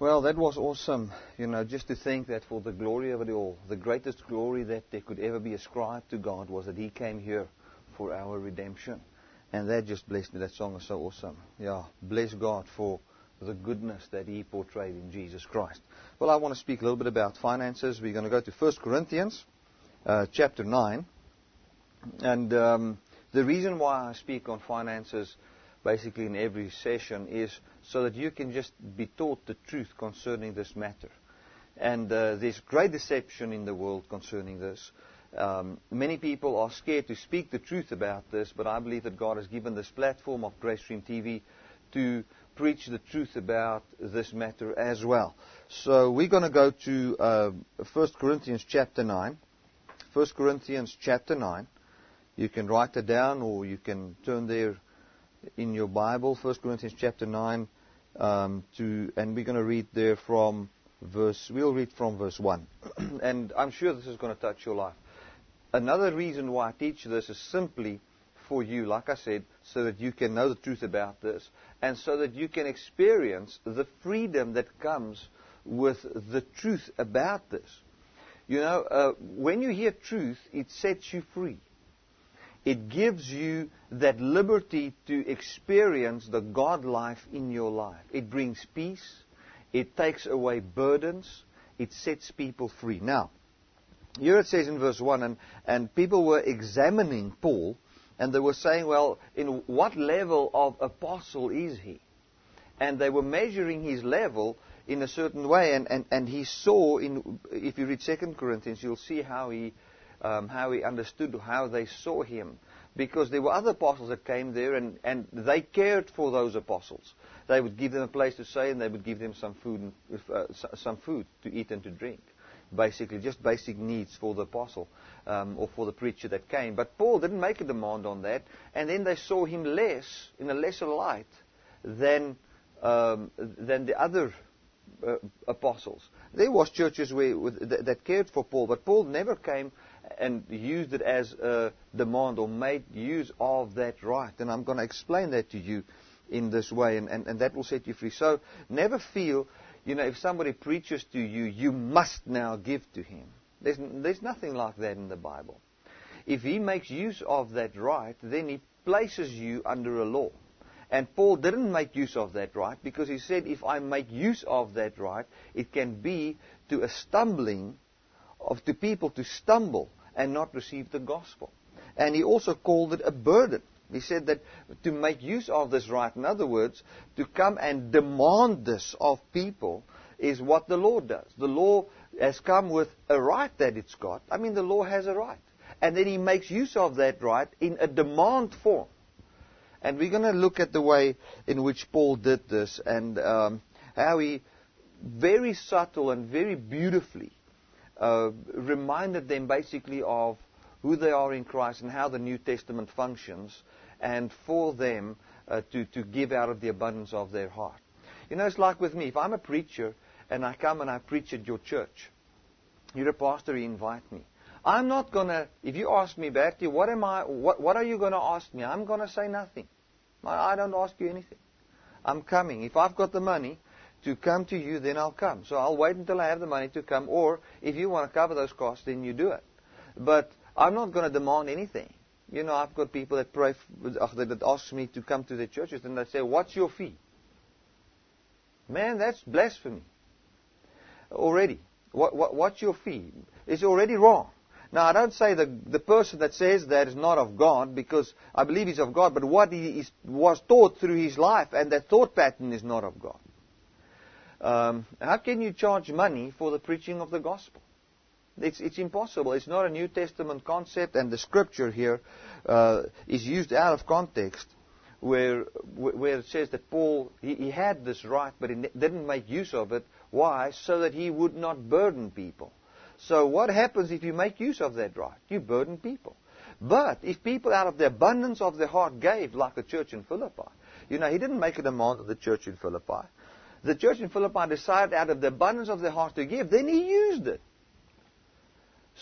Well, that was awesome, just to think that for the glory of it all, the greatest glory that there could ever be ascribed to God was that He came here for our redemption. And that just blessed me. That song is so awesome. Yeah, bless God for the goodness that He portrayed in Jesus Christ. Well, I want to speak a little bit about finances. We're going to go to 1 Corinthians chapter 9. And the reason why I speak on finances basically in every session is so that you can just be taught the truth concerning this matter. And there's great deception in the world concerning this. Many people are scared to speak the truth about this, but I believe that God has given this platform of Grace Stream TV to preach the truth about this matter as well. So we're going to go to 1 Corinthians chapter 9. 1 Corinthians chapter 9. You can write it down or you can turn there in your Bible, 1 Corinthians chapter 9, and we're going to read there from verse 1. And I'm sure this is going to touch your life. Another reason why I teach this is simply for you, like I said, so that you can know the truth about this, and so that you can experience the freedom that comes with the truth about this. When you hear truth, it sets you free. It gives you that liberty to experience the God life in your life. It brings peace. It takes away burdens. It sets people free. Now, here it says in verse 1, and people were examining Paul, and they were saying, well, in what level of apostle is he? And they were measuring his level in a certain way, and he saw, if you read 2 Corinthians, you'll see how he understood, how they saw him. Because there were other apostles that came there and they cared for those apostles. They would give them a place to stay and they would give them some food to eat and to drink. Basically, just basic needs for the apostle or for the preacher that came. But Paul didn't make a demand on that. And then they saw him in a lesser light than the other apostles. There was churches that cared for Paul, but Paul never came and used it as a demand or made use of that right. And I'm going to explain that to you in this way, and that will set you free. So never feel, if somebody preaches to you, you must now give to him. There's nothing like that in the Bible. If he makes use of that right, then he places you under a law. And Paul didn't make use of that right, because he said, if I make use of that right, it can be to a stumbling to people to stumble and not receive the gospel. And he also called it a burden. He said that to make use of this right, in other words, to come and demand this of people, is what the law does. The law has come with a right that it's got. I mean, the law has a right. And then he makes use of that right in a demand form. And we're going to look at the way in which Paul did this, and how he very subtle and very beautifully reminded them basically of who they are in Christ and how the New Testament functions, and for them to give out of the abundance of their heart. It's like with me. If I'm a preacher and I come and I preach at your church, you're a pastor, you invite me. I'm not going to, if you ask me, Bertie, what are you going to ask me? I'm going to say nothing. I don't ask you anything. I'm coming. If I've got the money to come to you, then I'll come. So I'll wait until I have the money to come. Or if you want to cover those costs, then you do it. But I'm not going to demand anything. I've got people that that ask me to come to their churches, and they say, what's your fee? Man, that's blasphemy. Already. What's your fee? It's already wrong. Now, I don't say the person that says that is not of God, because I believe he's of God, but what he was taught through his life and that thought pattern is not of God. How can you charge money for the preaching of the gospel? It's impossible. It's not a New Testament concept, and the scripture here is used out of context where it says that Paul, he had this right, but he didn't make use of it. Why? So that he would not burden people. So what happens if you make use of that right? You burden people. But if people out of the abundance of their heart gave, like the church in Philippi, he didn't make a demand of the church in Philippi. The church in Philippi decided out of the abundance of their heart to give. Then he used it.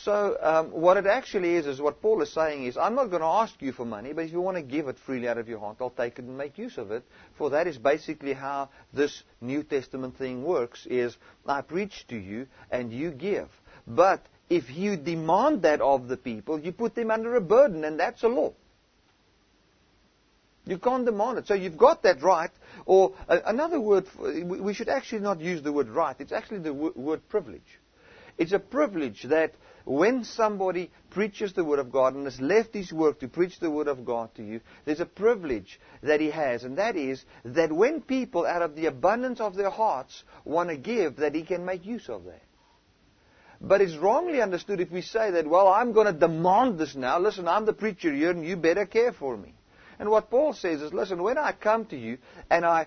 So what it actually is what Paul is saying is, I'm not going to ask you for money, but if you want to give it freely out of your heart, I'll take it and make use of it. For that is basically how this New Testament thing works, is I preach to you and you give. But if you demand that of the people, you put them under a burden, and that's a law. You can't demand it. So you've got that right, or another word, we should actually not use the word right, it's actually the word privilege. It's a privilege that when somebody preaches the Word of God and has left his work to preach the Word of God to you, there's a privilege that he has, and that is that when people out of the abundance of their hearts want to give, that he can make use of that. But it's wrongly understood if we say that, well, I'm going to demand this now. Listen, I'm the preacher here, and you better care for me. And what Paul says is, listen, when I come to you and I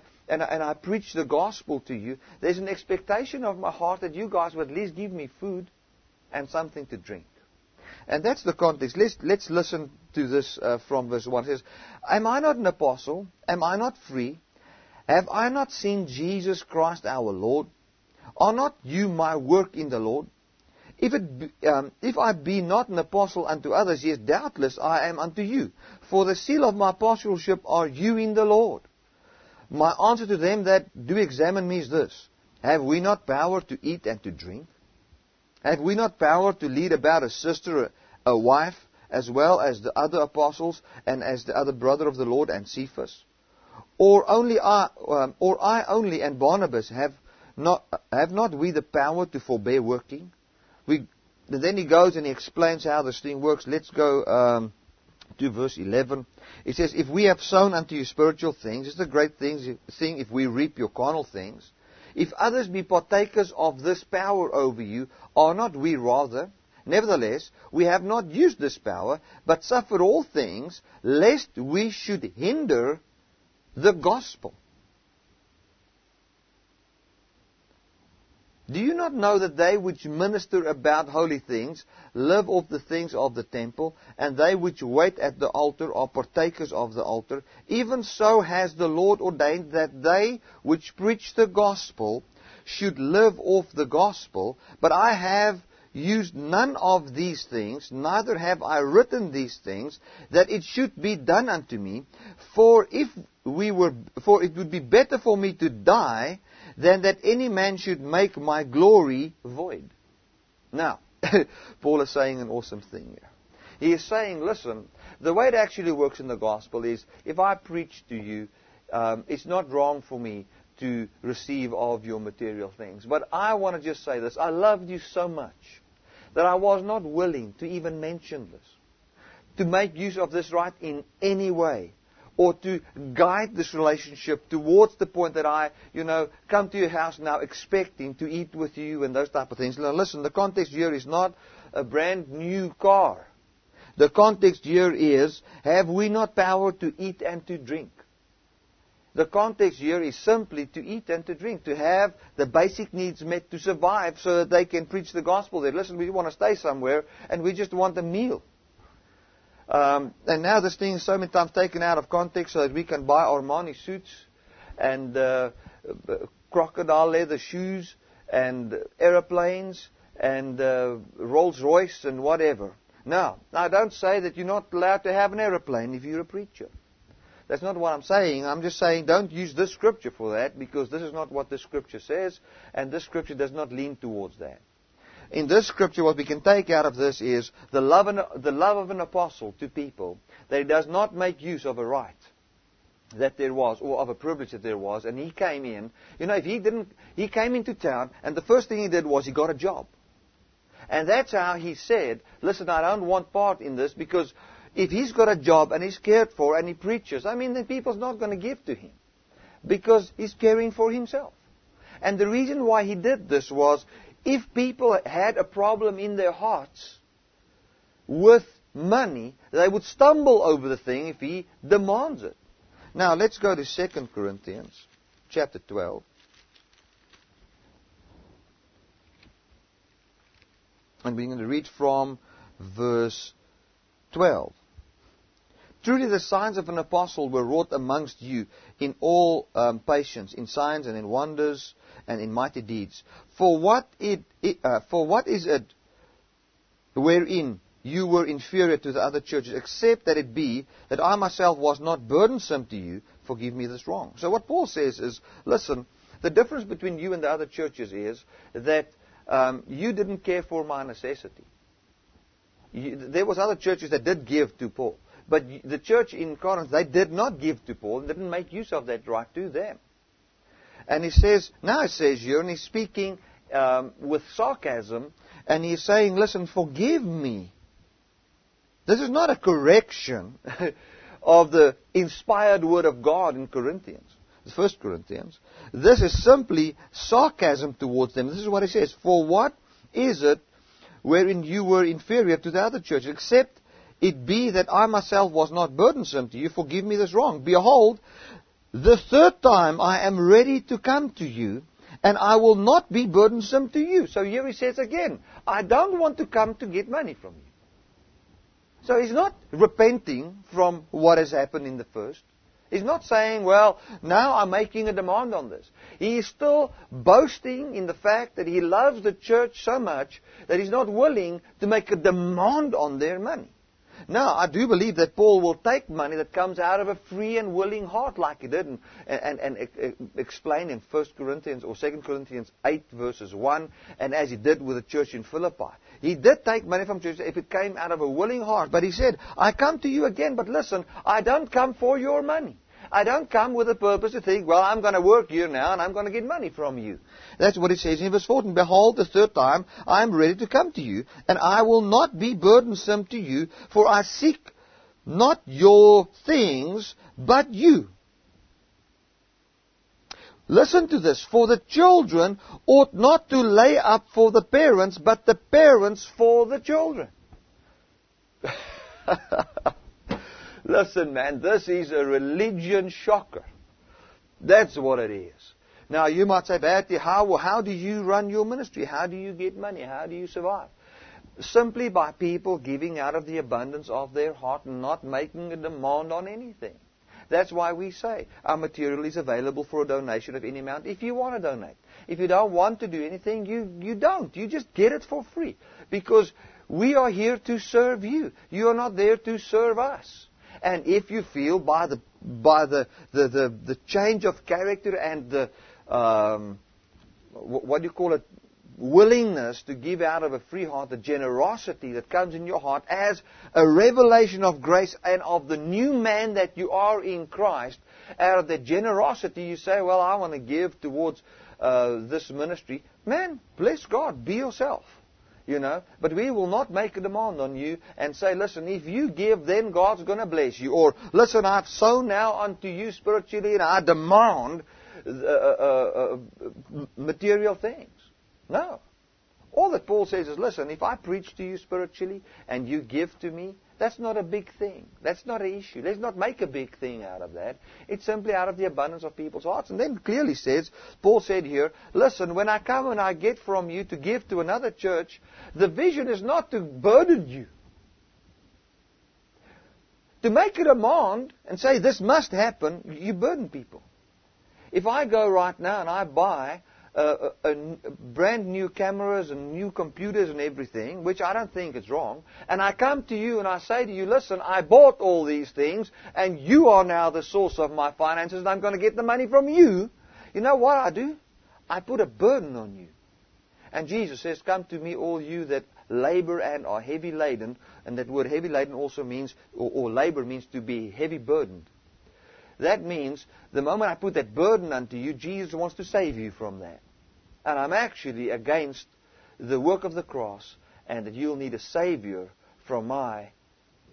preach the gospel to you, there's an expectation of my heart that you guys would at least give me food and something to drink. And that's the context. Let's listen to this from verse 1. It says, am I not an apostle? Am I not free? Have I not seen Jesus Christ our Lord? Are not you my work in the Lord? If I be not an apostle unto others, yes, doubtless I am unto you. For the seal of my apostleship are you in the Lord. My answer to them that do examine me is this. Have we not power to eat and to drink? Have we not power to lead about a sister, a wife, as well as the other apostles, and as the other brother of the Lord and Cephas? Or I only and Barnabas have not we the power to forbear working? Then he goes and he explains how this thing works. Let's go to verse 11. It says, if we have sown unto you spiritual things, it's a great thing if we reap your carnal things. If others be partakers of this power over you, are not we rather? Nevertheless, we have not used this power, but suffered all things, lest we should hinder the gospel. Do you not know that they which minister about holy things live off the things of the temple, and they which wait at the altar are partakers of the altar? Even so has the Lord ordained that they which preach the gospel should live off the gospel. But I have used none of these things, neither have I written these things, that it should be done unto me. For it would be better for me to die than that any man should make my glory void. Now, Paul is saying an awesome thing here. He is saying, listen, the way it actually works in the gospel is, if I preach to you, it's not wrong for me to receive all of your material things. But I want to just say this. I loved you so much that I was not willing to even mention this, to make use of this right in any way, or to guide this relationship towards the point that I, come to your house now expecting to eat with you and those type of things. Now listen, the context here is not a brand new car. The context here is, have we not power to eat and to drink? The context here is simply to eat and to drink, to have the basic needs met to survive so that they can preach the gospel there. Listen, we want to stay somewhere and we just want a meal. And now this thing is so many times taken out of context so that we can buy Armani suits and crocodile leather shoes and aeroplanes and Rolls Royce and whatever. Now, I don't say that you're not allowed to have an aeroplane if you're a preacher. That's not what I'm saying. I'm just saying don't use this scripture for that, because this is not what this scripture says, and this scripture does not lean towards that. In this scripture, what we can take out of this is the love of an apostle to people, that he does not make use of a right that there was, or of a privilege that there was, and he came in. He came into town, and the first thing he did was he got a job. And that's how he said, listen, I don't want part in this, because if he's got a job and he's cared for and he preaches, then people's not going to give to him, because he's caring for himself. And the reason why he did this was, if people had a problem in their hearts with money, they would stumble over the thing if he demands it. Now, let's go to 2 Corinthians chapter 12. And we're going to read from verse 12. Truly the signs of an apostle were wrought amongst you in all patience, in signs and in wonders and in mighty deeds. For what is it wherein you were inferior to the other churches, except that it be that I myself was not burdensome to you, forgive me this wrong. So what Paul says is, listen, the difference between you and the other churches is that you didn't care for my necessity. There was other churches that did give to Paul. But the church in Corinth, they did not give to Paul and didn't make use of that right to them. And he says, now it says here, and he's speaking with sarcasm, and he's saying, listen, forgive me. This is not a correction of the inspired word of God in Corinthians, 1 Corinthians. This is simply sarcasm towards them. This is what he says. For what is it wherein you were inferior to the other churches, except it be that I myself was not burdensome to you, forgive me this wrong. Behold, the third time I am ready to come to you, and I will not be burdensome to you. So here he says again, I don't want to come to get money from you. So he's not repenting from what has happened in the first. He's not saying, well, now I'm making a demand on this. He is still boasting in the fact that he loves the church so much that he's not willing to make a demand on their money. Now, I do believe that Paul will take money that comes out of a free and willing heart like he did and explain in 1 Corinthians or 2 Corinthians 8 verses 1 and as he did with the church in Philippi. He did take money from church if it came out of a willing heart. But he said, I come to you again, but listen, I don't come for your money. I don't come with a purpose to think, well, I'm going to work here now and I'm going to get money from you. That's what it says in verse 14. Behold, the third time I am ready to come to you, and I will not be burdensome to you, for I seek not your things, but you. Listen to this. For the children ought not to lay up for the parents, but the parents for the children. Listen, man, this is a religion shocker. That's what it is. Now, you might say, Bertie, how do you run your ministry? How do you get money? How do you survive? Simply by people giving out of the abundance of their heart and not making a demand on anything. That's why we say our material is available for a donation of any amount if you want to donate. If you don't want to do anything, you don't. You just get it for free. Because we are here to serve you. You are not there to serve us. And if you feel by the change of character and the willingness to give out of a free heart, the generosity that comes in your heart as a revelation of grace and of the new man that you are in Christ, out of the generosity you say, well, I want to give towards this ministry. Man, bless God, be yourself. You know, but we will not make a demand on you and say, listen, if you give, then God's going to bless you. Or, listen, I've sown now unto you spiritually and I demand material things. No. All that Paul says is, listen, if I preach to you spiritually and you give to me, that's not a big thing. That's not an issue. Let's not make a big thing out of that. It's simply out of the abundance of people's hearts. And then clearly says, Paul said here, listen, when I come and I get from you to give to another church, the vision is not to burden you. To make a demand and say this must happen, you burden people. If I go right now and I buy brand new cameras and new computers and everything, which I don't think is wrong, and I come to you and I say to you, listen, I bought all these things and you are now the source of my finances and I'm going to get the money from you, you know what I do? I put a burden on you. And Jesus says, come to me all you that labor and are heavy laden, and that word heavy laden also means, or labor means to be heavy burdened. That means the moment I put that burden unto you, Jesus wants to save you from that. And I'm actually against the work of the cross and that you'll need a Savior from my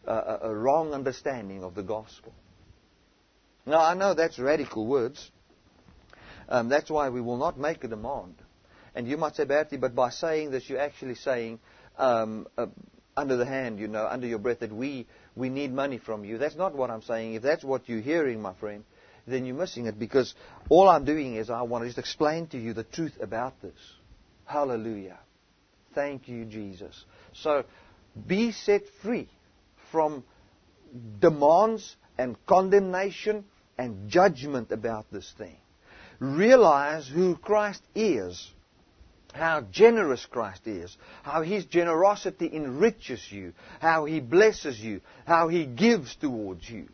wrong understanding of the gospel. Now, I know that's radical words. That's why we will not make a demand. And you might say, Bertie, but by saying this, you're actually saying under the hand, you know, under your breath, that we need money from you. That's not what I'm saying. If that's what you're hearing, my friend, then you're missing it, because all I'm doing is I want to just explain to you the truth about this. Hallelujah. Thank you, Jesus. So, be set free from demands and condemnation and judgment about this thing. Realize who Christ is how generous Christ is, how His generosity enriches you, how He blesses you, how He gives towards you.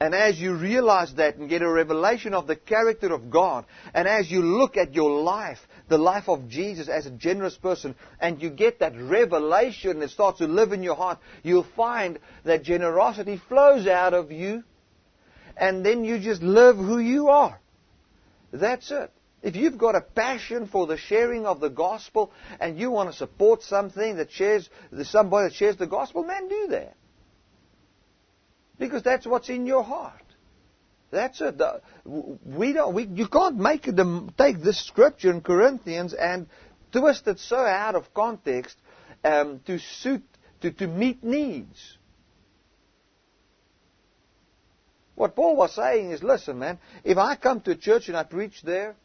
And as you realize that and get a revelation of the character of God, and as you look at your life, the life of Jesus as a generous person, and you get that revelation that starts to live in your heart, you'll find that generosity flows out of you, and then you just live who you are. That's it. If you've got a passion for the sharing of the gospel, and you want to support something that shares, somebody that shares the gospel, man, do that. Because that's what's in your heart. That's it. You can't take this scripture in Corinthians and twist it so out of context to meet needs. What Paul was saying is, listen, man, if I come to a church and I preach there,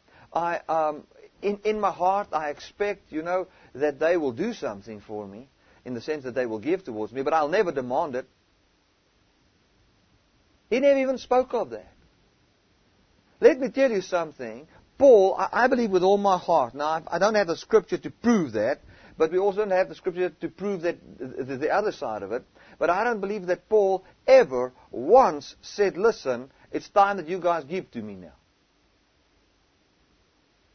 in my heart I expect, that they will do something for me, in the sense that they will give towards me, but I'll never demand it. He never even spoke of that. Let me tell you something. Paul, I believe with all my heart. Now, I don't have the scripture to prove that, but we also don't have the scripture to prove that the other side of it. But I don't believe that Paul ever once said, listen, it's time that you guys give to me now.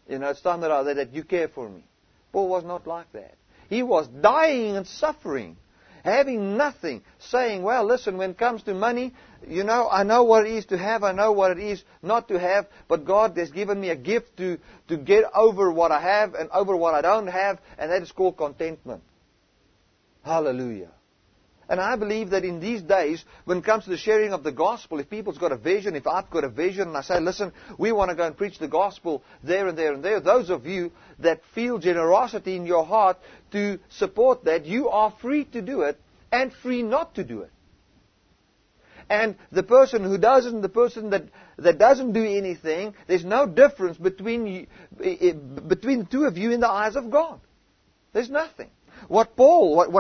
It's time that you care for me. Paul was not like that. He was dying and suffering, having nothing, saying, well, listen, when it comes to money, I know what it is to have, I know what it is not to have, but God has given me a gift to get over what I have and over what I don't have, and that is called contentment. Hallelujah. And I believe that in these days, when it comes to the sharing of the gospel, if people's got a vision, if I've got a vision, and I say, listen, we want to go and preach the gospel there and there and there, those of you that feel generosity in your heart to support that, you are free to do it and free not to do it. And the person that doesn't do anything, there's no difference between the two of you in the eyes of God. There's nothing. What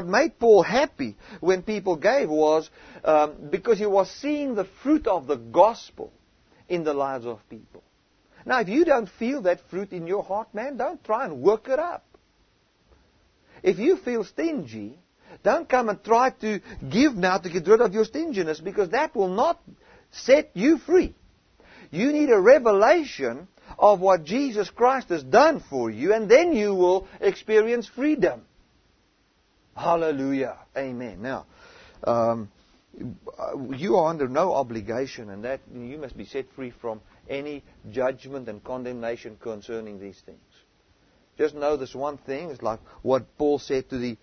made Paul happy when people gave was because he was seeing the fruit of the gospel in the lives of people. Now, if you don't feel that fruit in your heart, man, don't try and work it up. If you feel stingy, don't come and try to give now to get rid of your stinginess, because that will not set you free. You need a revelation of what Jesus Christ has done for you, and then you will experience freedom. Hallelujah. Amen. Now, you are under no obligation, and that you must be set free from any judgment and condemnation concerning these things. Just know this one thing. It's like what Paul said to the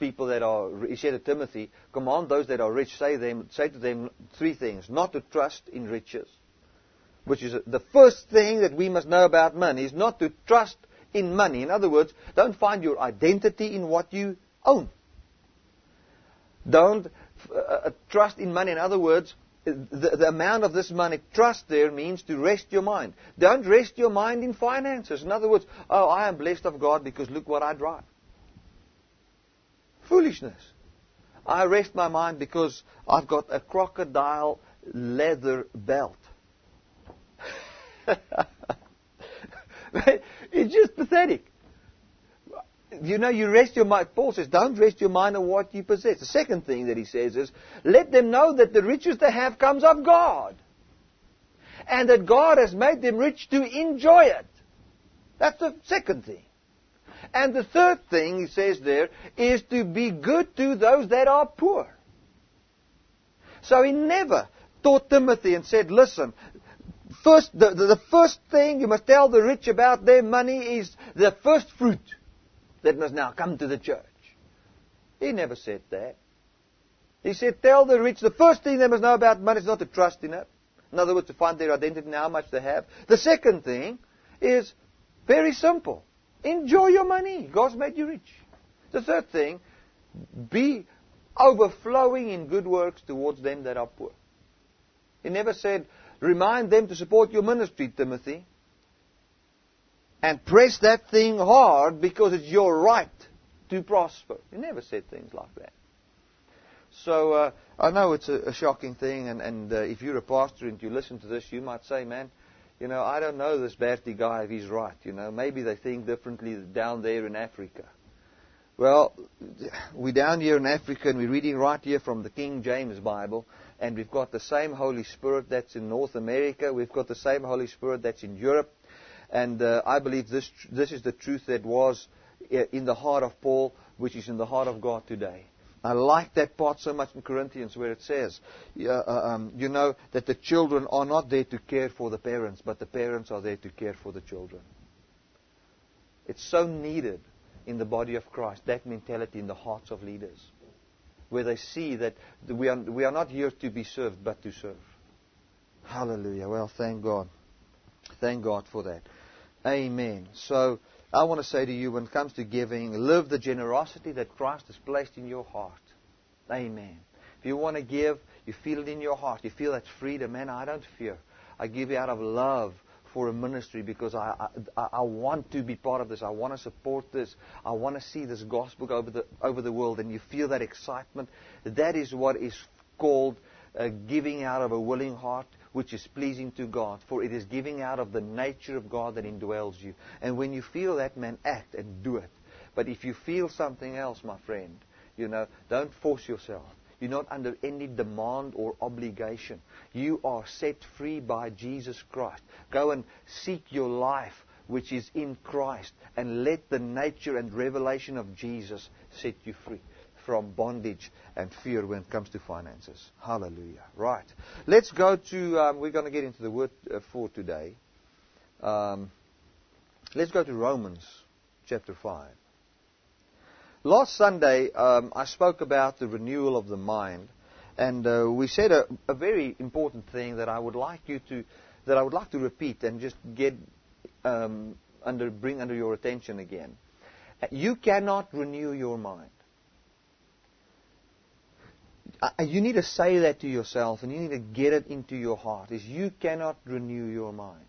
people that are. He said to Timothy, "Command those that are rich, say to them three things: not to trust in riches, which is the first thing that we must know about money. Is not to trust." In money. In other words, don't find your identity in what you own. Don't trust in money. In other words, the amount of this money, trust there means to rest your mind. Don't rest your mind in finances. In other words, oh, I am blessed of God because look what I drive. Foolishness. I rest my mind because I've got a crocodile leather belt. It's just pathetic. You rest your mind. Paul says, don't rest your mind on what you possess. The second thing that he says is, let them know that the riches they have comes of God. And that God has made them rich to enjoy it. That's the second thing. And the third thing he says there is to be good to those that are poor. So he never taught Timothy and said, listen, the first thing you must tell the rich about their money is the first fruit that must now come to the church. He never said that. He said, tell the rich, the first thing they must know about money is not to trust in it. In other words, to find their identity in how much they have. The second thing is very simple. Enjoy your money. God's made you rich. The third thing, be overflowing in good works towards them that are poor. He never said, remind them to support your ministry, Timothy. And press that thing hard because it's your right to prosper. He never said things like that. So, I know it's a shocking thing. And if you're a pastor and you listen to this, you might say, man, you know, I don't know this Bertie guy if he's right, you know. Maybe they think differently down there in Africa. Well, we're down here in Africa and we're reading right here from the King James Bible, and we've got the same Holy Spirit that's in North America. We've got the same Holy Spirit that's in Europe. And I believe this is the truth that was in the heart of Paul, which is in the heart of God today. I like that part so much in Corinthians where it says, you know, that the children are not there to care for the parents, but the parents are there to care for the children. It's so needed in the body of Christ, that mentality in the hearts of leaders, where they see that we are not here to be served, but to serve. Hallelujah. Well, thank God. Thank God for that. Amen. So, I want to say to you, when it comes to giving, live the generosity that Christ has placed in your heart. Amen. If you want to give, you feel it in your heart. You feel that freedom. Man, I don't fear. I give you out of love for a ministry because I want to be part of this. I want to support this. I want to see this gospel go over the world. And you feel that excitement. That is what is called giving out of a willing heart, which is pleasing to God, for it is giving out of the nature of God that indwells you. And when you feel that, man, act and do it. But if you feel something else, my friend, you know, don't force yourself. You're not under any demand or obligation. You are set free by Jesus Christ. Go and seek your life, which is in Christ, and let the nature and revelation of Jesus set you free from bondage and fear when it comes to finances. Hallelujah. Right. Let's go to, we're going to get into the Word for today. Let's go to Romans chapter 5. Last Sunday, I spoke about the renewal of the mind. And we said a very important thing that I would like to repeat and just get bring under your attention again. You cannot renew your mind. You need to say that to yourself, and you need to get it into your heart, is you cannot renew your mind.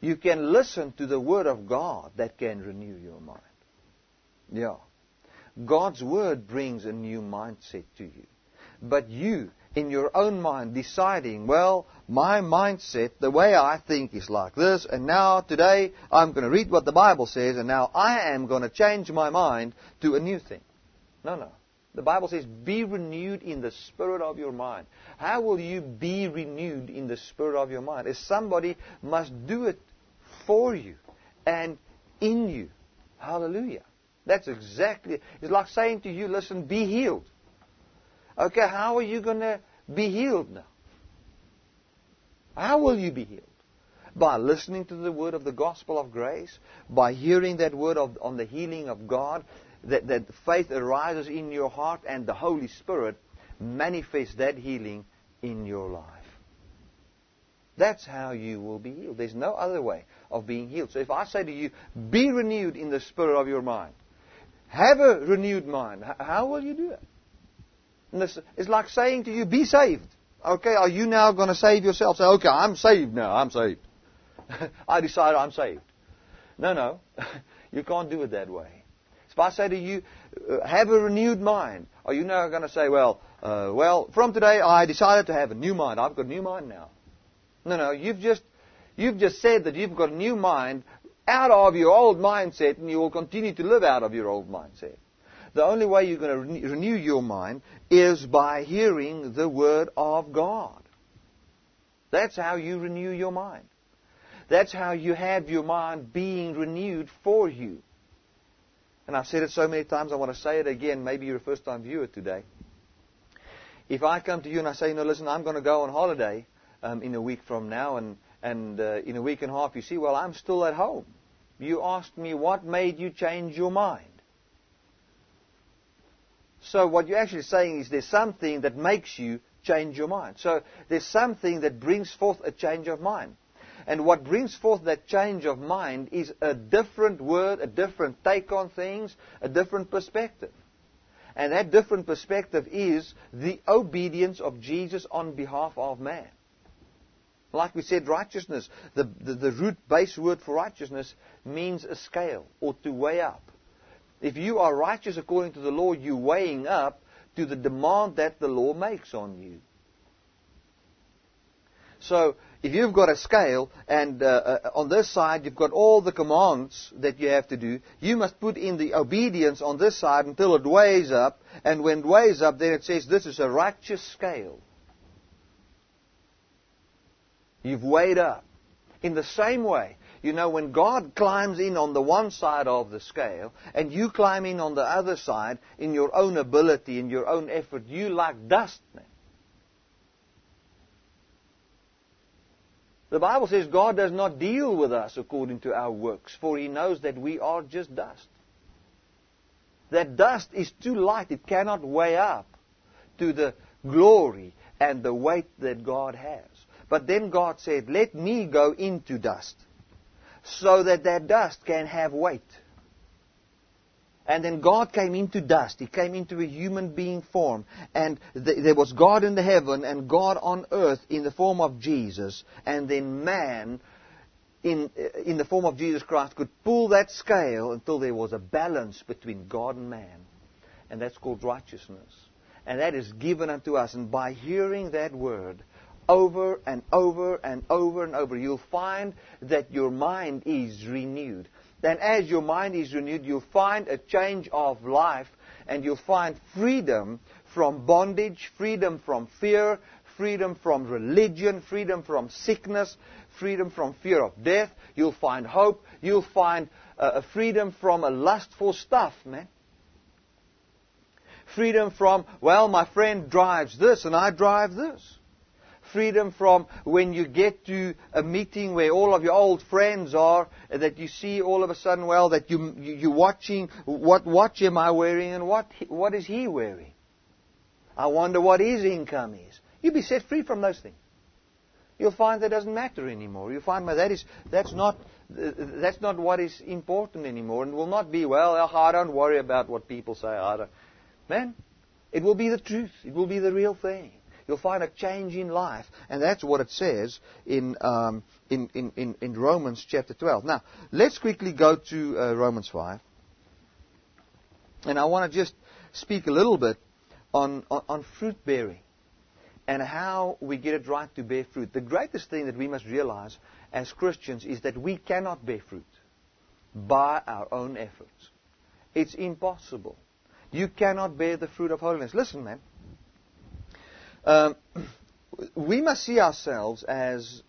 You can listen to the Word of God that can renew your mind. Yeah. God's Word brings a new mindset to you. But you, in your own mind, deciding, well, my mindset, the way I think is like this, and now today I'm going to read what the Bible says, and now I am going to change my mind to a new thing. No, no. The Bible says, be renewed in the spirit of your mind. How will you be renewed in the spirit of your mind? Is somebody must do it for you and in you. Hallelujah. That's exactly, it's like saying to you, listen, be healed. Okay, how are you going to be healed now? How will you be healed? By listening to the word of the gospel of grace, by hearing that word on the healing of God, that faith arises in your heart and the Holy Spirit manifests that healing in your life. That's how you will be healed. There's no other way of being healed. So if I say to you, be renewed in the spirit of your mind. Have a renewed mind. How will you do it? And it's like saying to you, be saved. Okay, are you now going to save yourself? Say, okay, I'm saved now. I'm saved. I decided I'm saved. No, no. You can't do it that way. If I say to you, have a renewed mind, are you now going to say, well, from today I decided to have a new mind. I've got a new mind now. No, no, you've just said that you've got a new mind out of your old mindset, and you will continue to live out of your old mindset. The only way you're going to renew your mind is by hearing the Word of God. That's how you renew your mind. That's how you have your mind being renewed for you. And I've said it so many times, I want to say it again. Maybe you're a first-time viewer today. If I come to you and I say, no, listen, I'm going to go on holiday in a week from now, and in a week and a half, you see, well, I'm still at home. You asked me, what made you change your mind? So what you're actually saying is there's something that makes you change your mind. So there's something that brings forth a change of mind. And what brings forth that change of mind is a different word, a different take on things, a different perspective. And that different perspective is the obedience of Jesus on behalf of man. Like we said, righteousness, the root base word for righteousness means a scale or to weigh up. If you are righteous according to the law, you're weighing up to the demand that the law makes on you. So if you've got a scale and on this side you've got all the commands that you have to do, you must put in the obedience on this side until it weighs up. And when it weighs up, then it says this is a righteous scale. You've weighed up. In the same way, you know, when God climbs in on the one side of the scale and you climb in on the other side in your own ability, in your own effort, you like dust now. The Bible says God does not deal with us according to our works, for He knows that we are just dust. That dust is too light. It cannot weigh up to the glory and the weight that God has. But then God said, let me go into dust, so that that dust can have weight. And then God came into dust. He came into a human being form. And there was God in the heaven and God on earth in the form of Jesus. And then man, in the form of Jesus Christ, could pull that scale until there was a balance between God and man. And that's called righteousness. And that is given unto us. And by hearing that word over and over and over and over, you'll find that your mind is renewed. Then as your mind is renewed, you'll find a change of life and you'll find freedom from bondage, freedom from fear, freedom from religion, freedom from sickness, freedom from fear of death. You'll find hope. You'll find freedom from a lust for stuff, man. Freedom from, well, my friend drives this and I drive this. Freedom from when you get to a meeting where all of your old friends are, that you see all of a sudden, well, that you're watching, what watch am I wearing and what is he wearing? I wonder what his income is. You'll be set free from those things. You'll find that doesn't matter anymore. You'll find that's not what is important anymore, and will not be, well, I don't worry about what people say. Man, it will be the truth. It will be the real thing. You'll find a change in life. And that's what it says in Romans chapter 12. Now, let's quickly go to Romans 5. And I want to just speak a little bit on fruit bearing and how we get it right to bear fruit. The greatest thing that we must realize as Christians is that we cannot bear fruit by our own efforts. It's impossible. You cannot bear the fruit of holiness. Listen, man. We must see ourselves as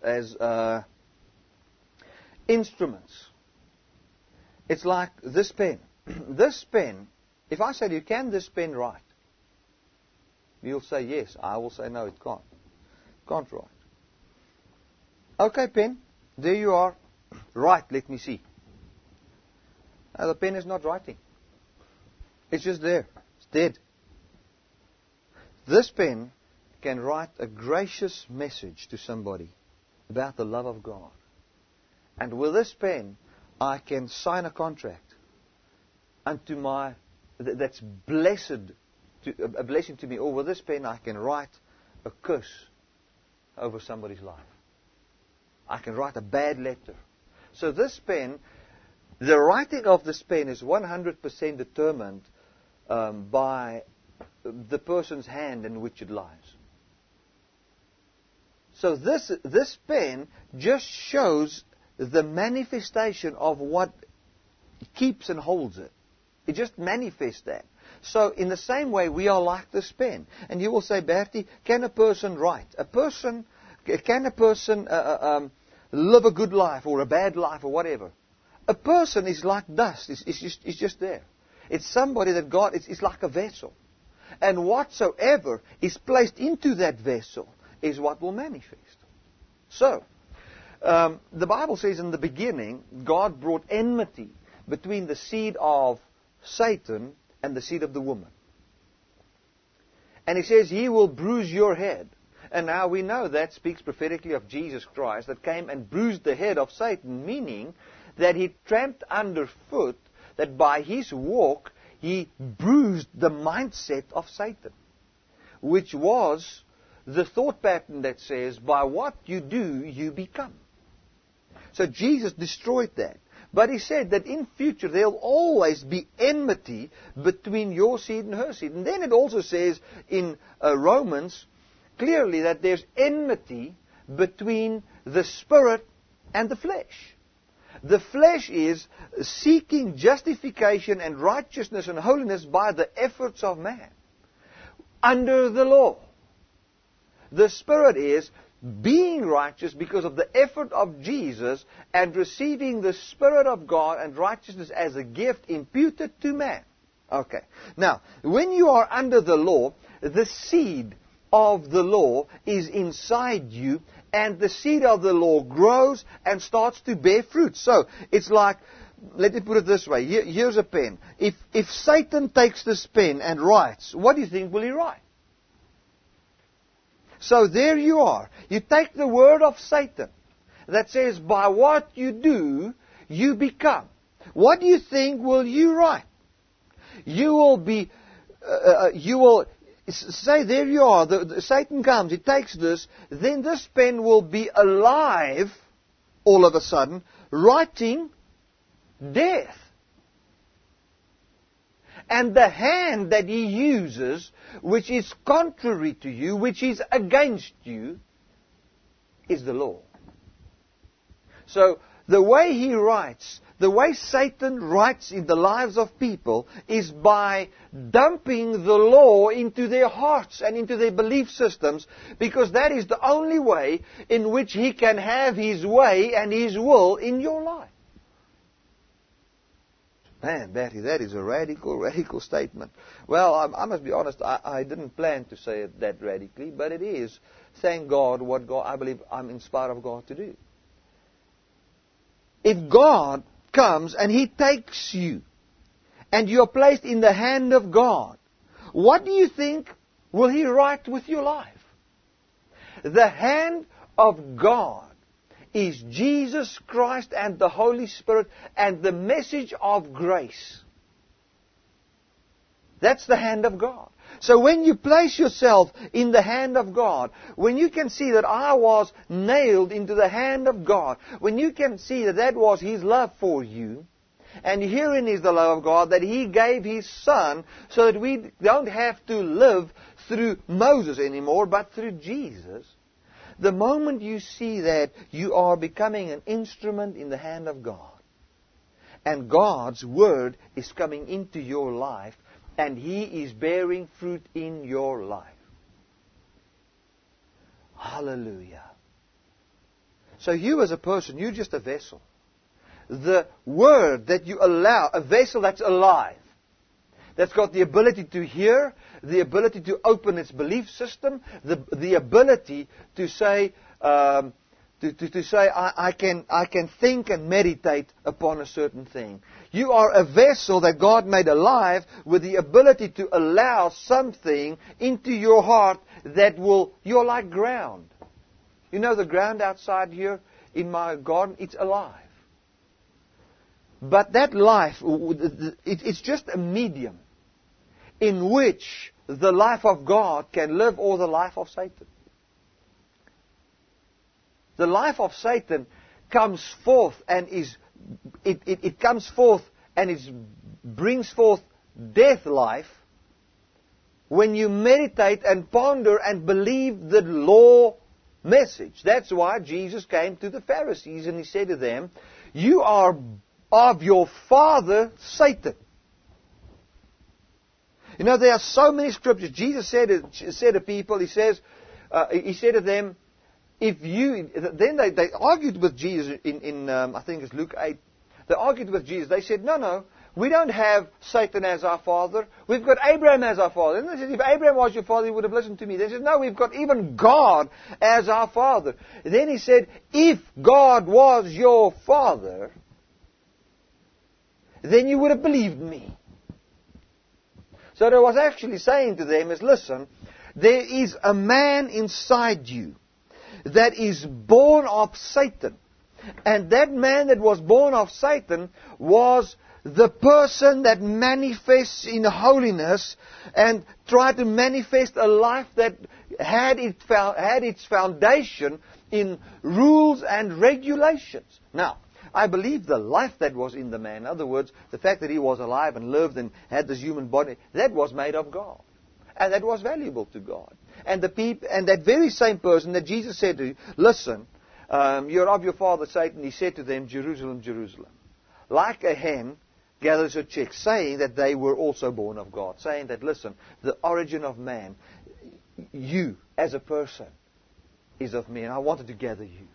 instruments. It's like this pen. This pen, if I say to you, can this pen write? You'll say yes. I will say no, it can't. It can't write. Okay, pen, there you are. Write, let me see. Now, the pen is not writing. It's just there. It's dead. This pen can write a gracious message to somebody about the love of God. And with this pen, I can sign a contract unto my that's blessed, a blessing to me. Or with this pen, I can write a curse over somebody's life. I can write a bad letter. So this pen, the writing of this pen is 100% determined by the person's hand in which it lies. So this pen just shows the manifestation of what keeps and holds it. It just manifests that. So in the same way, we are like this pen. And you will say, Bertie, can a person write? Can a person live a good life or a bad life or whatever? A person is like dust. It's just there. It's somebody that God. It's like a vessel. And whatsoever is placed into that vessel is what will manifest. So, the Bible says in the beginning, God brought enmity between the seed of Satan and the seed of the woman. And He says, He will bruise your head. And now we know that speaks prophetically of Jesus Christ that came and bruised the head of Satan, meaning that He tramped underfoot, that by His walk, He bruised the mindset of Satan, which was the thought pattern that says, by what you do, you become. So Jesus destroyed that. But He said that in future, there will always be enmity between your seed and her seed. And then it also says in Romans, clearly that there's enmity between the spirit and the flesh. The flesh is seeking justification and righteousness and holiness by the efforts of man under the law. The spirit is being righteous because of the effort of Jesus and receiving the Spirit of God and righteousness as a gift imputed to man. Okay. Now, when you are under the law, the seed of the law is inside you, and the seed of the law grows and starts to bear fruit. So, it's like, let me put it this way. Here's a pen. If Satan takes this pen and writes, what do you think will he write? So there you are. You take the word of Satan that says, by what you do, you become. What do you think will you write? You will be, say there you are, Satan comes, he takes this, then this pen will be alive, all of a sudden, writing death. And the hand that he uses, which is contrary to you, which is against you, is the law. So, the way he writes, the way Satan writes in the lives of people, is by dumping the law into their hearts and into their belief systems, because that is the only way in which he can have his way and his will in your life. Man, Bertie, that is a radical, radical statement. Well, I must be honest, I didn't plan to say it that radically, but it is, thank God, what God, I believe I'm inspired of God to do. If God comes and He takes you, and you are placed in the hand of God, what do you think will He write with your life? The hand of God is Jesus Christ and the Holy Spirit and the message of grace. That's the hand of God. So when you place yourself in the hand of God, when you can see that I was nailed into the hand of God, when you can see that that was His love for you, and herein is the love of God, that He gave His Son so that we don't have to live through Moses anymore, but through Jesus. The moment you see that, you are becoming an instrument in the hand of God. And God's Word is coming into your life, and He is bearing fruit in your life. Hallelujah. So you as a person, you're just a vessel. The Word that you allow, a vessel that's alive, that's got the ability to hear, the ability to open its belief system, the ability to say, I can think and meditate upon a certain thing. You are a vessel that God made alive with the ability to allow something into your heart that will, you're like ground. You know the ground outside here in my garden, it's alive. But that life, it's just a medium in which the life of God can live or the life of Satan. The life of Satan comes forth and is it comes forth and it brings forth death life when you meditate and ponder and believe the law message. That's why Jesus came to the Pharisees and He said to them, you are of your father Satan. You know, there are so many scriptures. Jesus said to people, He said to them, if you... Then they argued with Jesus in I think it's Luke 8. They argued with Jesus. They said, no, we don't have Satan as our father. We've got Abraham as our father. And they said, if Abraham was your father, he would have listened to me. They said, no, we've got even God as our father. And then He said, if God was your father, then you would have believed me. So what I was actually saying to them is, listen, there is a man inside you that is born of Satan. And that man that was born of Satan was the person that manifests in holiness and tried to manifest a life that had its foundation in rules and regulations. Now, I believe the life that was in the man, in other words, the fact that he was alive and lived and had this human body, that was made of God. And that was valuable to God. and the people, and that very same person that Jesus said to you, listen, you're of your father Satan, he said to them, Jerusalem, Jerusalem, like a hen gathers her chicks, saying that they were also born of God, saying that, listen, the origin of man, you as a person, is of me, and I wanted to gather you.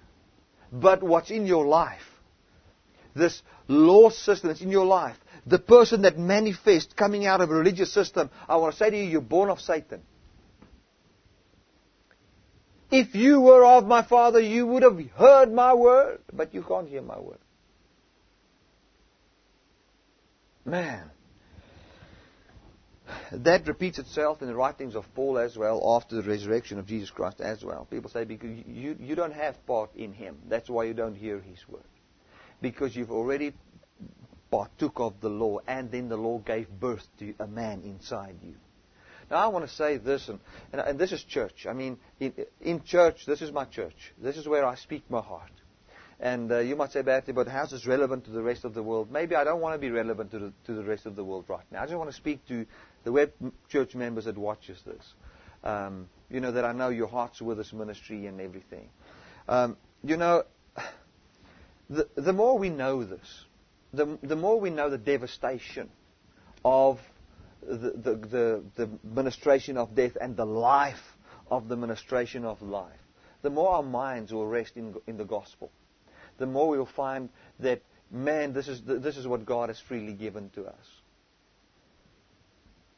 But what's in your life, this law system that's in your life, the person that manifests coming out of a religious system, I want to say to you, you're born of Satan. If you were of my Father, you would have heard my word, but you can't hear my word. Man, that repeats itself in the writings of Paul as well, after the resurrection of Jesus Christ as well. People say, because you don't have part in Him. That's why you don't hear His word. Because you've already partook of the law, and then the law gave birth to a man inside you. Now, I want to say this, and this is church. I mean, in church, this is my church. This is where I speak my heart. And you might say, Bertie, but how's this relevant to the rest of the world? Maybe I don't want to be relevant to the rest of the world right now. I just want to speak to the web church members that watches this. You know, that I know your heart's with this ministry and everything. You know, the more we know this, the more we know the devastation of the ministration of death and the life of the ministration of life, the more our minds will rest in the gospel. The more we'll find that, man, this is what God has freely given to us.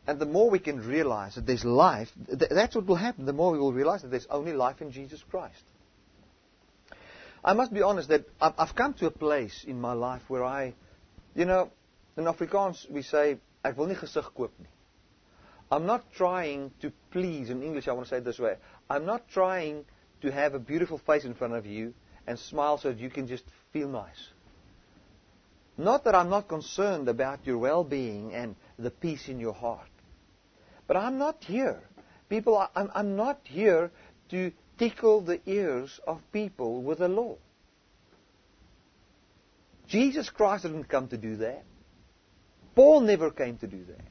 And the more we can realize that there's life, that's what will happen. The more we will realize that there's only life in Jesus Christ. I must be honest that I've come to a place in my life where I, you know, in Afrikaans we say, ek wil nie gesig koop nie. I'm not trying to please, in English I want to say it this way, I'm not trying to have a beautiful face in front of you and smile so that you can just feel nice. Not that I'm not concerned about your well-being and the peace in your heart. But I'm not here. People, I'm not here to tickle the ears of people with the law. Jesus Christ didn't come to do that. Paul never came to do that.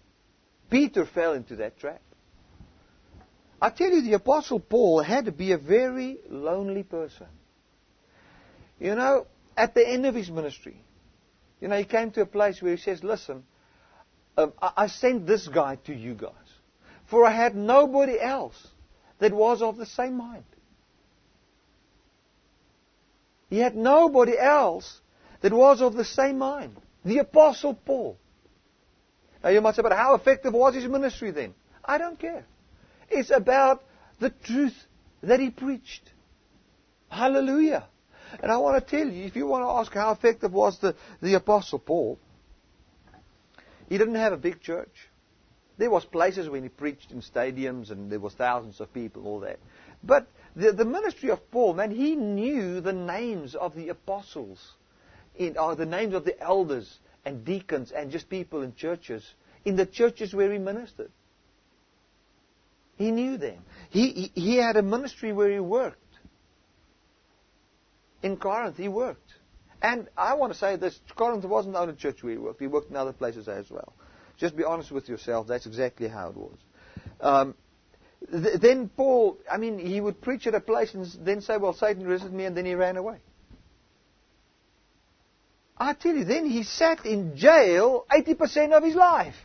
Peter fell into that trap. I tell you, the Apostle Paul had to be a very lonely person. You know, at the end of his ministry, you know, he came to a place where he says, listen, I sent this guy to you guys, for I had nobody else that was of the same mind. He had nobody else that was of the same mind. The Apostle Paul. Now you might say, but how effective was his ministry then? I don't care. It's about the truth that he preached. Hallelujah. And I want to tell you, if you want to ask how effective was the Apostle Paul, he didn't have a big church. There was places when he preached in stadiums and there was thousands of people, all that. But the ministry of Paul, man, he knew the names of the apostles, the names of the elders and deacons and just people in churches, in the churches where he ministered. He knew them. He had a ministry where he worked. In Corinth, he worked. And I want to say this, Corinth wasn't the only church where he worked. He worked in other places as well. Just be honest with yourself, that's exactly how it was. Then Paul, I mean, he would preach at a place and then say, well, Satan resisted me, and then he ran away. I tell you, then he sat in jail 80% of his life.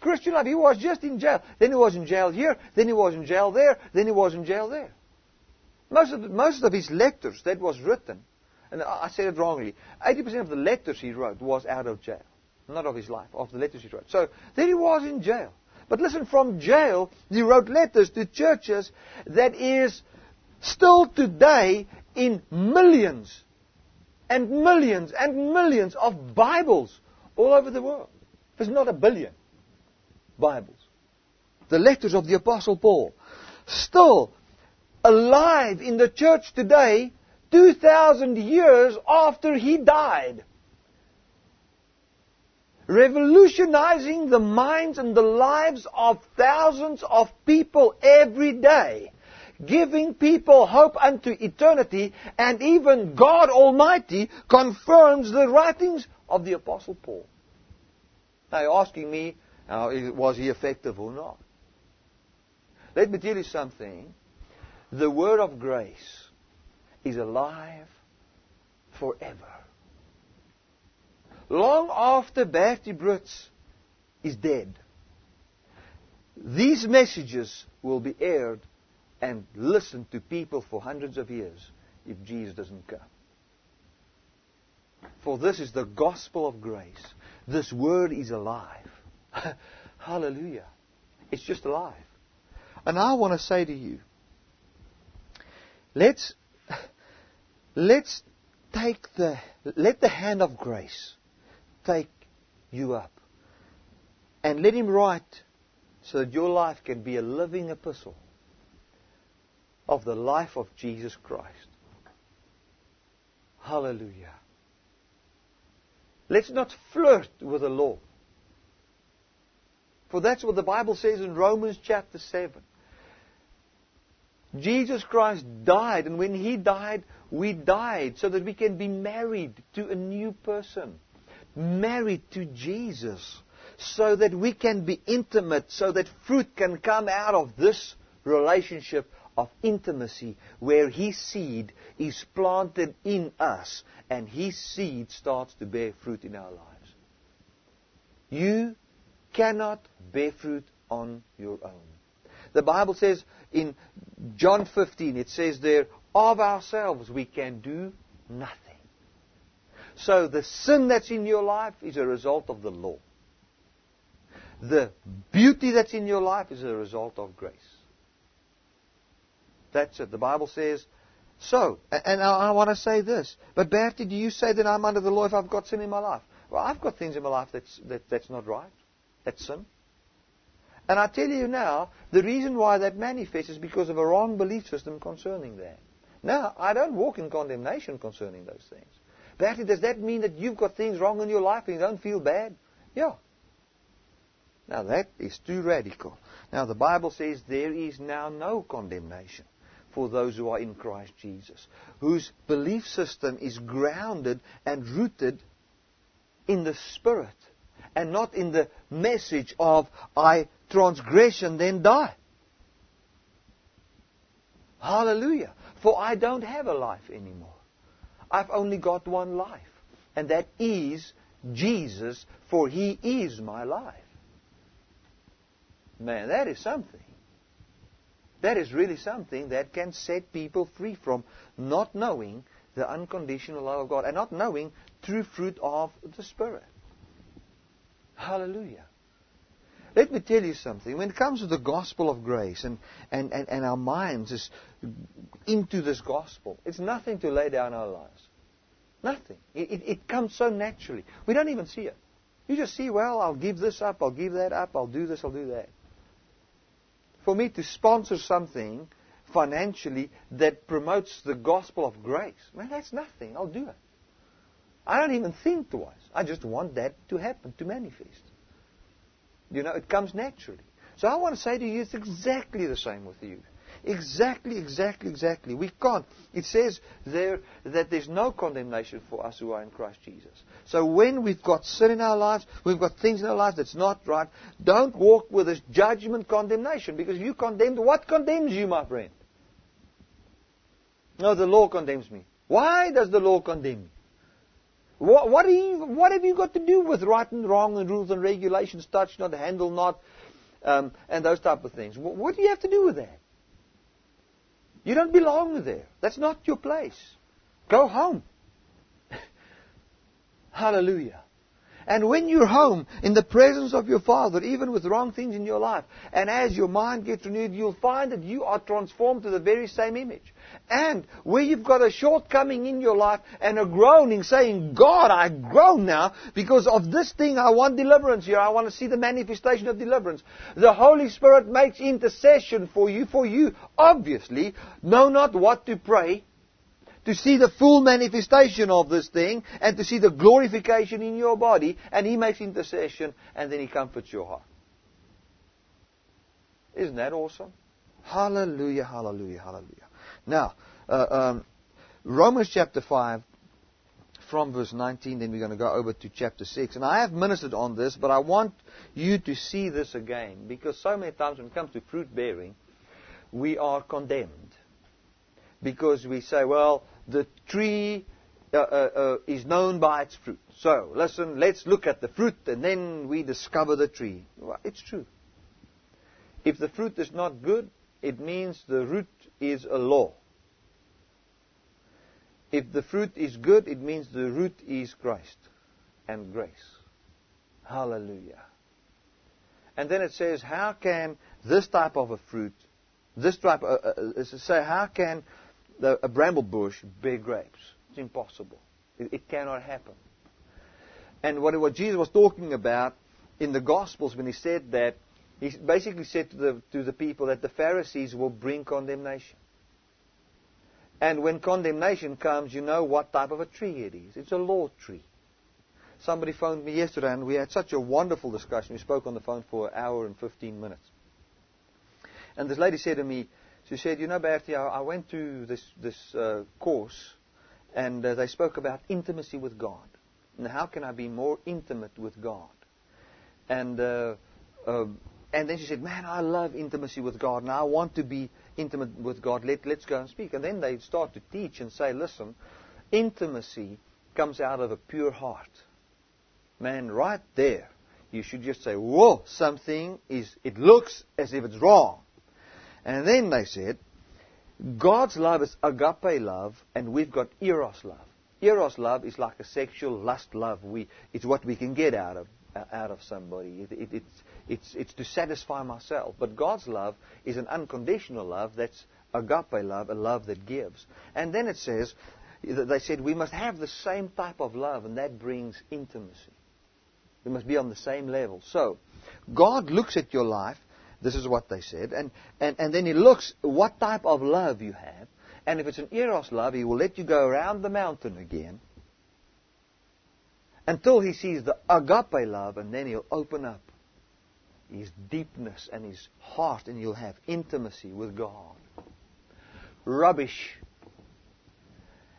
Christian life, he was just in jail. Then he was in jail here, then he was in jail there, then he was in jail there. Most of his letters that was written, and I said it wrongly, 80% of the letters he wrote was out of jail. Not of his life, of the letters he wrote. So, there he was in jail. But listen, from jail, he wrote letters to churches that is still today in millions and millions and millions of Bibles all over the world. There's not 1 billion Bibles. The letters of the Apostle Paul. Still alive in the church today, 2,000 years after he died. Revolutionizing the minds and the lives of thousands of people every day. Giving people hope unto eternity, and even God Almighty confirms the writings of the Apostle Paul. Now you're asking me, was he effective or not? Let me tell you something. The word of grace is alive forever. Long after Bertie Brits is dead, these messages will be aired and listened to people for hundreds of years if Jesus doesn't come. For this is the gospel of grace. This word is alive. Hallelujah. It's just alive. And I want to say to you, let's take let the hand of grace take you up. And let Him write so that your life can be a living epistle of the life of Jesus Christ. Hallelujah. Let's not flirt with the law. For that's what the Bible says in Romans chapter 7. Jesus Christ died, and when He died, we died so that we can be married to a new person. Married to Jesus. So that we can be intimate, so that fruit can come out of this relationship of intimacy where His seed is planted in us and His seed starts to bear fruit in our lives. You cannot bear fruit on your own. The Bible says in John 15, it says there, of ourselves we can do nothing. So the sin that's in your life is a result of the law. The beauty that's in your life is a result of grace. That's it. The Bible says so. And I want to say this. But Bertie, do you say that I'm under the law if I've got sin in my life? Well, I've got things in my life that's not right. That's sin. And I tell you now, the reason why that manifests is because of a wrong belief system concerning that. Now, I don't walk in condemnation concerning those things. Bertie, does that mean that you've got things wrong in your life and you don't feel bad? Yeah. Now that is too radical. Now the Bible says there is now no condemnation for those who are in Christ Jesus, whose belief system is grounded and rooted in the Spirit and not in the message of I transgress and then die. Hallelujah. For I don't have a life anymore. I've only got one life, and that is Jesus, for He is my life. Man, that is something. That is really something that can set people free from not knowing the unconditional love of God and not knowing true fruit of the Spirit. Hallelujah. Let me tell you something. When it comes to the gospel of grace and our minds is into this gospel, it's nothing to lay down our lives. Nothing. It comes so naturally. We don't even see it. You just see, well, I'll give this up, I'll give that up, I'll do this, I'll do that. For me to sponsor something financially that promotes the gospel of grace, man, that's nothing. I'll do it. I don't even think twice. I just want that to happen, to manifest. You know, it comes naturally. So I want to say to you, it's exactly the same with you. Exactly. We can't. It says there that there's no condemnation for us who are in Christ Jesus. So when we've got sin in our lives, we've got things in our lives that's not right, don't walk with this judgment condemnation, because you condemned, what condemns you, my friend? No, the law condemns me. Why does the law condemn me? What have you got to do with right and wrong and rules and regulations, touch not, handle not, and those type of things? What do you have to do with that? You don't belong there. That's not your place. Go home. Hallelujah. And when you're home, in the presence of your Father, even with wrong things in your life, and as your mind gets renewed, you'll find that you are transformed to the very same image. And where you've got a shortcoming in your life and a groaning, saying, God, I groan now because of this thing. I want deliverance here. I want to see the manifestation of deliverance. The Holy Spirit makes intercession for you. For you, obviously, know not what to pray, to see the full manifestation of this thing and to see the glorification in your body. And He makes intercession, and then He comforts your heart. Isn't that awesome? Hallelujah, hallelujah, hallelujah. Now, Romans chapter 5 from verse 19, then we're going to go over to chapter 6. And I have ministered on this, but I want you to see this again, because so many times when it comes to fruit bearing, we are condemned. Because we say, well, the tree is known by its fruit. So, listen, let's look at the fruit and then we discover the tree. Well, it's true. If the fruit is not good, it means the root is a law. If the fruit is good, it means the root is Christ and grace. Hallelujah. And then it says, how can this type of a fruit, how can a bramble bush bear grapes? It's impossible. It cannot happen. And what Jesus was talking about in the Gospels when he said that, he basically said to the people that the Pharisees will bring condemnation. And when condemnation comes, you know what type of a tree it is. It's a law tree. Somebody phoned me yesterday and we had such a wonderful discussion. We spoke on the phone for an hour and 15 minutes. And this lady said to me, she said, you know, Bertie, I went to this course and they spoke about intimacy with God. And how can I be more intimate with God? And then she said, man, I love intimacy with God, and I want to be intimate with God. Let's go and speak. And then they start to teach and say, listen, intimacy comes out of a pure heart. Man, right there, you should just say, whoa, it looks as if it's wrong. And then they said, God's love is agape love, and we've got eros love. Eros love is like a sexual lust love. It's what we can get out of somebody. It's to satisfy myself. But God's love is an unconditional love. That's agape love, a love that gives. And then it says, they said, we must have the same type of love, and that brings intimacy. We must be on the same level. So, God looks at your life. This is what they said. And then He looks what type of love you have. And if it's an eros love, He will let you go around the mountain again until He sees the agape love, and then He'll open up His deepness and His heart, and you'll have intimacy with God. Rubbish.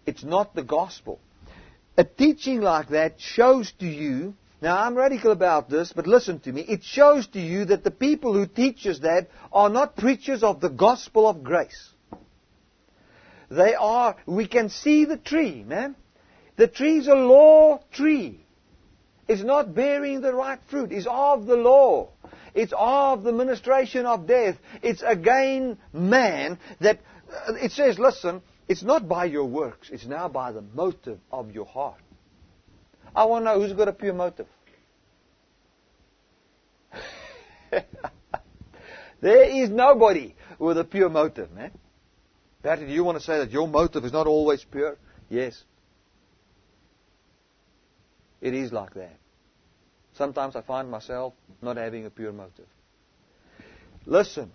It's not the gospel. A teaching like that shows to you, now I'm radical about this, but listen to me, it shows to you that the people who teach us that are not preachers of the gospel of grace. We can see the tree, man. The tree's a law tree. It's not bearing the right fruit. It's of the law. It's of the ministration of death. It's again man that, it says, listen, it's not by your works. It's now by the motive of your heart. I want to know who's got a pure motive. There is nobody with a pure motive, man. Bertie, do you want to say that your motive is not always pure? Yes. It is like that. Sometimes I find myself not having a pure motive. Listen,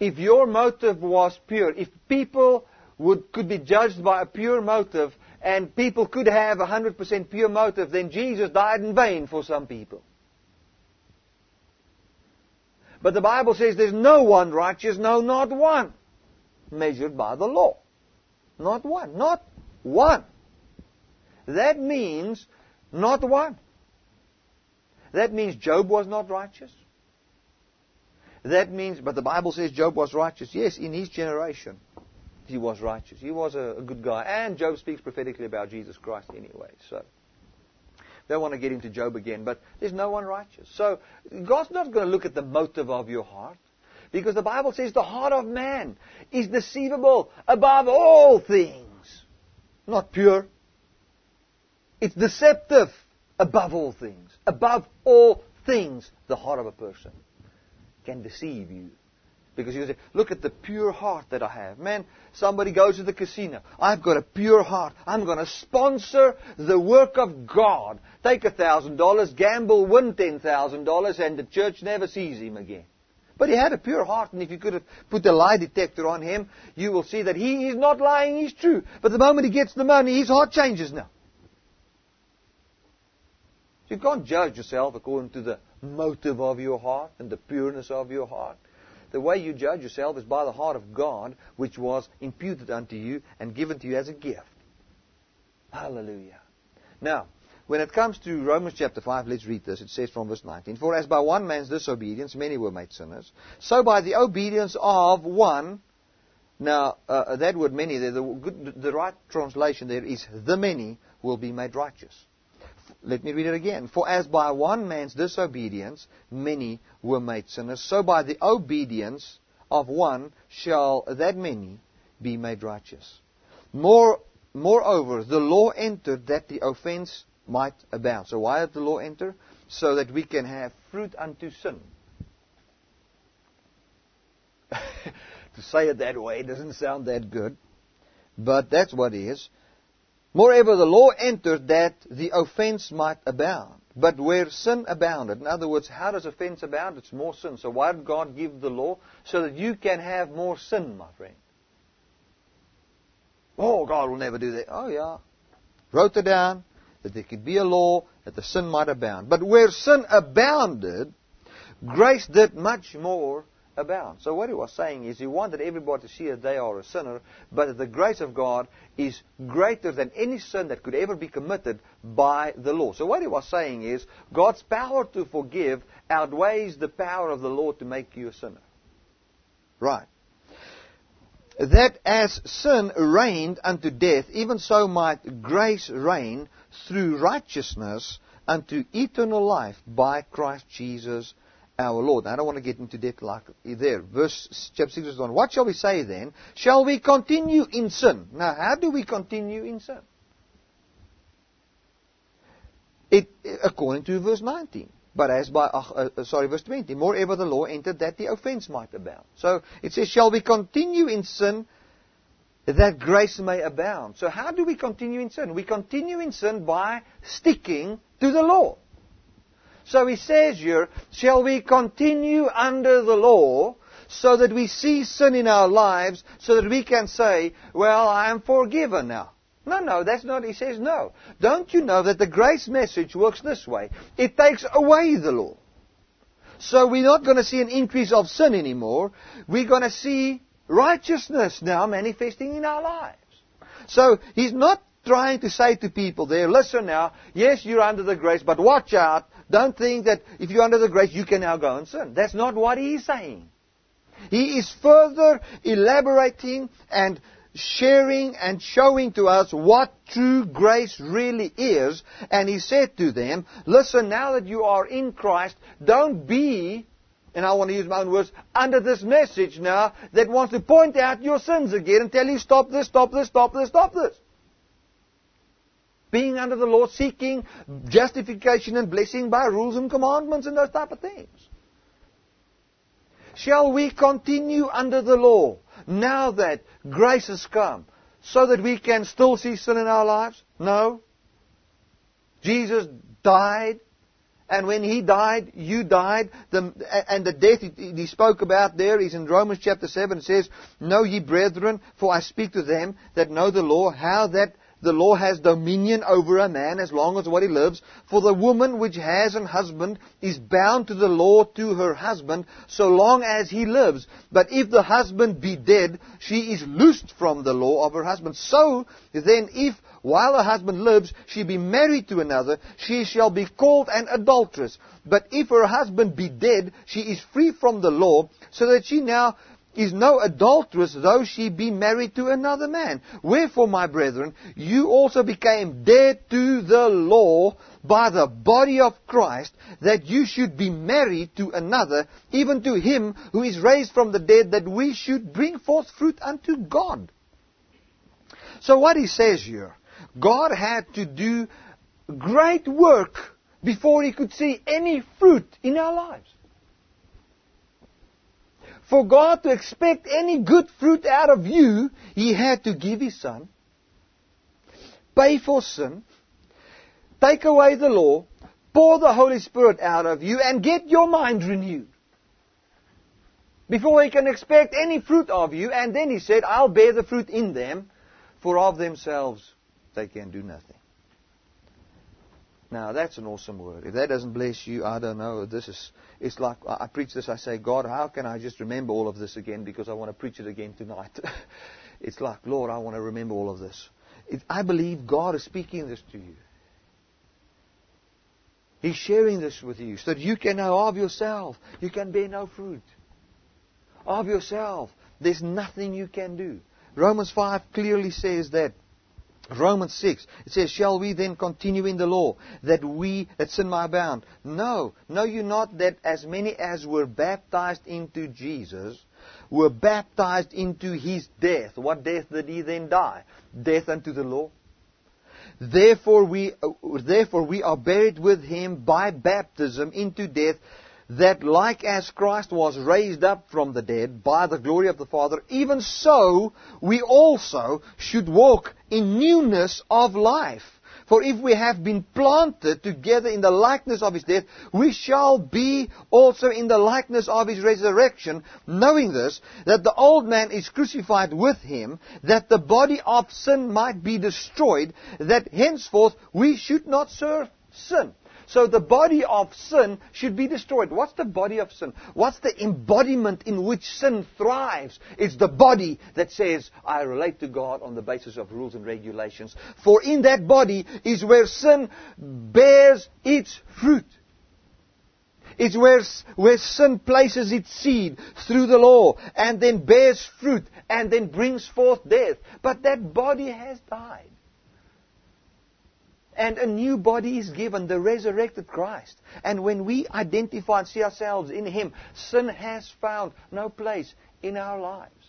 if your motive was pure, if people could be judged by a pure motive, and people could have 100% pure motive, then Jesus died in vain for some people. But the Bible says there's no one righteous, no, not one, measured by the law. Not one. Not one. That means not one. That means Job was not righteous. That means, but the Bible says Job was righteous. Yes, in his generation, he was righteous. He was a good guy. And Job speaks prophetically about Jesus Christ anyway. So, don't want to get into Job again, but there's no one righteous. So, God's not going to look at the motive of your heart, because the Bible says the heart of man is deceivable above all things. Not pure. It's deceptive above all things. Above all things, the heart of a person can deceive you. Because you say, look at the pure heart that I have. Man, somebody goes to the casino. I've got a pure heart. I'm going to sponsor the work of God. Take $1,000, gamble, win $10,000, and the church never sees him again. But he had a pure heart, and if you could have put a lie detector on him, you will see that he is not lying, he's true. But the moment he gets the money, his heart changes now. You can't judge yourself according to the motive of your heart and the pureness of your heart. The way you judge yourself is by the heart of God, which was imputed unto you and given to you as a gift. Hallelujah. Now, When it comes to Romans chapter 5, let's read this. It says from verse 19, "For as by one man's disobedience many were made sinners, so by the obedience of one..." Now, that word many, the right translation there is, "the many will be made righteous." Let me read it again. "For as by one man's disobedience many were made sinners, so by the obedience of one shall that many be made righteous. Moreover, the law entered that the offense might abound." So why did the law enter? So that we can have fruit unto sin. To say it that way doesn't sound that good, but that's what it is. "Moreover, the law entered that the offense might abound. But where sin abounded..." In other words, how does offense abound? It's more sin. So why did God give the law? So that you can have more sin, my friend. "Oh, God will never do that." Oh, yeah. Wrote it down, that there could be a law, that the sin might abound. "But where sin abounded, grace did much more abound." So what he was saying is, he wanted everybody to see that they are a sinner, but that the grace of God is greater than any sin that could ever be committed by the law. So what he was saying is, God's power to forgive outweighs the power of the law to make you a sinner. Right. "That as sin reigned unto death, even so might grace reign through righteousness unto eternal life by Christ Jesus our Lord." Now, I don't want to get into depth like there. Verse chapter 6 is on. "What shall we say then? Shall we continue in sin?" Now, how do we continue in sin? According to verse 19. But as by, verse 20. "Moreover, the law entered that the offense might abound." So, it says, "Shall we continue in sin that grace may abound?" So, how do we continue in sin? We continue in sin by sticking to the law. So, he says here, shall we continue under the law so that we see sin in our lives so that we can say, well, I am forgiven now. No, that's not, he says no. Don't you know that the grace message works this way? It takes away the law. So we're not going to see an increase of sin anymore. We're going to see righteousness now manifesting in our lives. So he's not trying to say to people there, listen now, yes, you're under the grace, but watch out. Don't think that if you're under the grace, you can now go and sin. That's not what he's saying. He is further elaborating and sharing and showing to us what true grace really is. And he said to them, listen, now that you are in Christ, don't be, and I want to use my own words, under this message now that wants to point out your sins again and tell you stop this, stop this, stop this, stop this. Being under the law, seeking justification and blessing by rules and commandments and those type of things. Shall we continue under the law now that grace has come so that we can still see sin in our lives? No. Jesus died, and when He died, you died. And the death He spoke about there is in Romans chapter 7. It says, "Know ye, brethren, for I speak to them that know the law, how that the law has dominion over a man as long as what he lives. For the woman which has an husband is bound to the law to her husband so long as he lives. But if the husband be dead, she is loosed from the law of her husband. So then if, while her husband lives, she be married to another, she shall be called an adulteress. But if her husband be dead, she is free from the law, so that she now is no adulteress, though she be married to another man. Wherefore, my brethren, you also became dead to the law by the body of Christ, that you should be married to another, even to Him who is raised from the dead, that we should bring forth fruit unto God." So what he says here, God had to do great work before He could see any fruit in our lives. For God to expect any good fruit out of you, He had to give His Son, pay for sin, take away the law, pour the Holy Spirit out of you, and get your mind renewed. Before He can expect any fruit of you, and then He said, I'll bear the fruit in them, for of themselves they can do nothing. Now, that's an awesome word. If that doesn't bless you, I don't know. It's like I preach this, I say, God, how can I just remember all of this again? Because I want to preach it again tonight. It's like, Lord, I want to remember all of this. I believe God is speaking this to you. He's sharing this with you so that you can know of yourself. You can bear no fruit. Of yourself, there's nothing you can do. Romans 5 clearly says that. Romans 6, it says, shall we then continue in the law, that sin may abound? No, know you not that as many as were baptized into Jesus were baptized into His death? What death did He then die? Death unto the law. Therefore we are buried with Him by baptism into death, that like as Christ was raised up from the dead by the glory of the Father, even so we also should walk in newness of life. For if we have been planted together in the likeness of His death, we shall be also in the likeness of His resurrection, knowing this, that the old man is crucified with Him, that the body of sin might be destroyed, that henceforth we should not serve sin. So the body of sin should be destroyed. What's the body of sin? What's the embodiment in which sin thrives? It's the body that says, I relate to God on the basis of rules and regulations. For in that body is where sin bears its fruit. It's where sin places its seed through the law and then bears fruit and then brings forth death. But that body has died. And a new body is given, the resurrected Christ. And when we identify and see ourselves in Him, sin has found no place in our lives.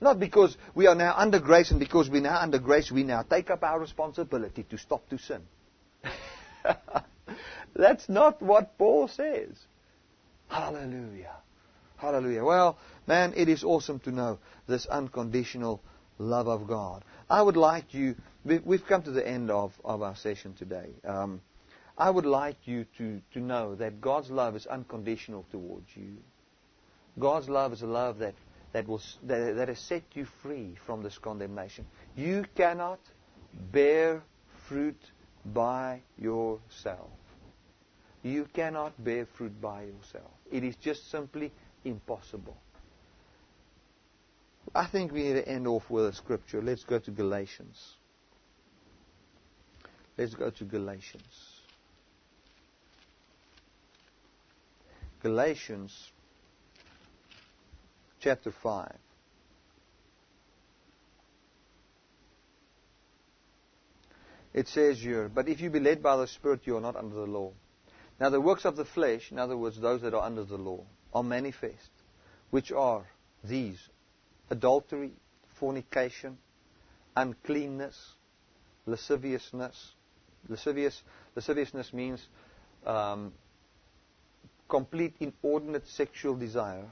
Not because we are now under grace, and because we're now under grace, we now take up our responsibility to stop to sin. That's not what Paul says. Hallelujah. Hallelujah. Well, man, it is awesome to know this unconditional love of God. I would like you... We've come to the end of our session today. I would like you to know that God's love is unconditional towards you. God's love is a love that has set you free from this condemnation. You cannot bear fruit by yourself. You cannot bear fruit by yourself. It is just simply impossible. I think we need to end off with a scripture. Let's go to Galatians. Let's go to Galatians. Galatians chapter 5. It says here, but if you be led by the Spirit, you are not under the law. Now the works of the flesh, in other words, those that are under the law, are manifest, which are these: adultery, fornication, uncleanness, lasciviousness. Lasciviousness means complete inordinate sexual desire,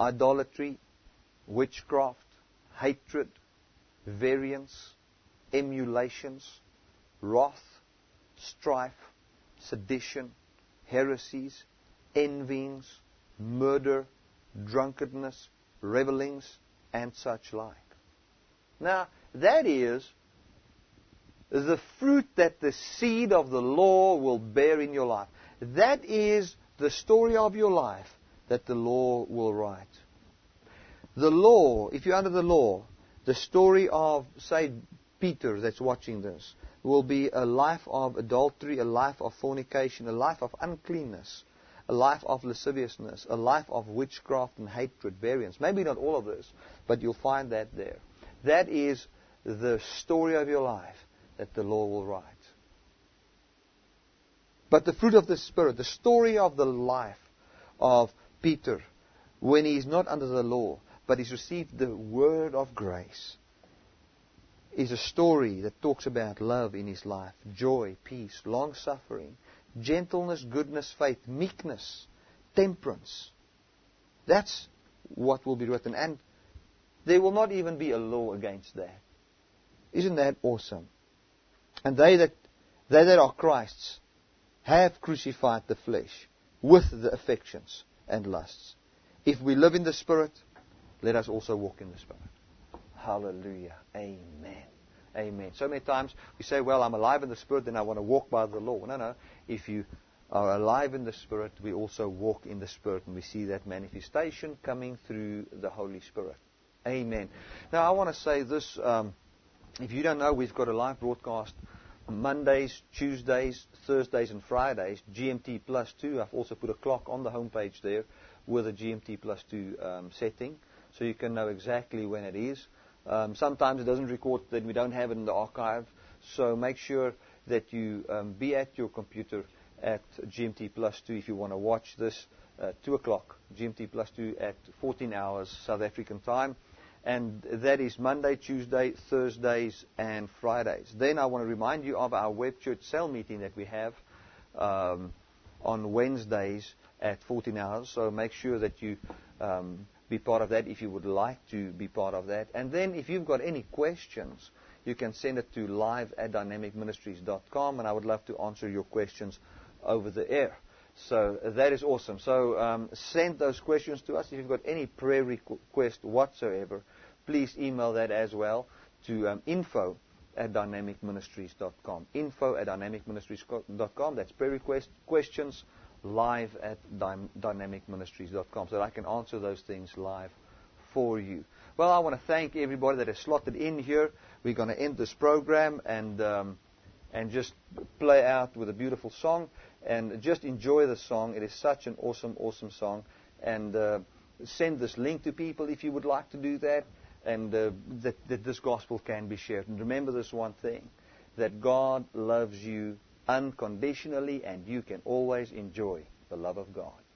idolatry, witchcraft, hatred, variance, emulations, wrath, strife, sedition, heresies, envyings, murder, drunkenness, revellings, and such like. Now, that is the fruit that the seed of the law will bear in your life. That is the story of your life that the law will write. The law, if you're under the law, the story of, say, Peter that's watching this, will be a life of adultery, a life of fornication, a life of uncleanness, a life of lasciviousness, a life of witchcraft and hatred, variance. Maybe not all of this, but you'll find that there. That is the story of your life that the law will write. But the fruit of the Spirit, the story of the life of Peter, when he is not under the law, but he's received the word of grace, is a story that talks about love in his life, joy, peace, long-suffering, gentleness, goodness, faith, meekness, temperance. That's what will be written. And there will not even be a law against that. Isn't that awesome? And they that are Christ's have crucified the flesh with the affections and lusts. If we live in the Spirit, let us also walk in the Spirit. Hallelujah. Amen. Amen. So many times we say, well, I'm alive in the Spirit, then I want to walk by the law. No. If you are alive in the Spirit, we also walk in the Spirit, and we see that manifestation coming through the Holy Spirit. Amen. Now, I want to say this. If you don't know, we've got a live broadcast Mondays, Tuesdays, Thursdays and Fridays, GMT plus 2. I've also put a clock on the homepage there with a GMT plus 2 setting, so you can know exactly when it is. Sometimes it doesn't record, then we don't have it in the archive. So make sure that you be at your computer at GMT plus 2 if you want to watch this. 2 o'clock, GMT plus 2 at 14 hours South African time. And that is Monday, Tuesday, Thursdays, and Fridays. Then I want to remind you of our web church cell meeting that we have on Wednesdays at 14 hours. So make sure that you be part of that if you would like to be part of that. And then if you've got any questions, you can send it to live@dynamicministries.com, and I would love to answer your questions over the air. So that is awesome. So send those questions to us. If you've got any prayer request whatsoever, please email that as well to info@dynamicministries.com. Info@dynamicministries.com. That's prayer request questions live@dynamicministries.com, so that I can answer those things live for you. Well, I want to thank everybody that has slotted in here. We're going to end this program and just play out with a beautiful song and just enjoy the song. It is such an awesome, awesome song. And send this link to people if you would like to do that, and that this gospel can be shared. And remember this one thing, that God loves you unconditionally, and you can always enjoy the love of God.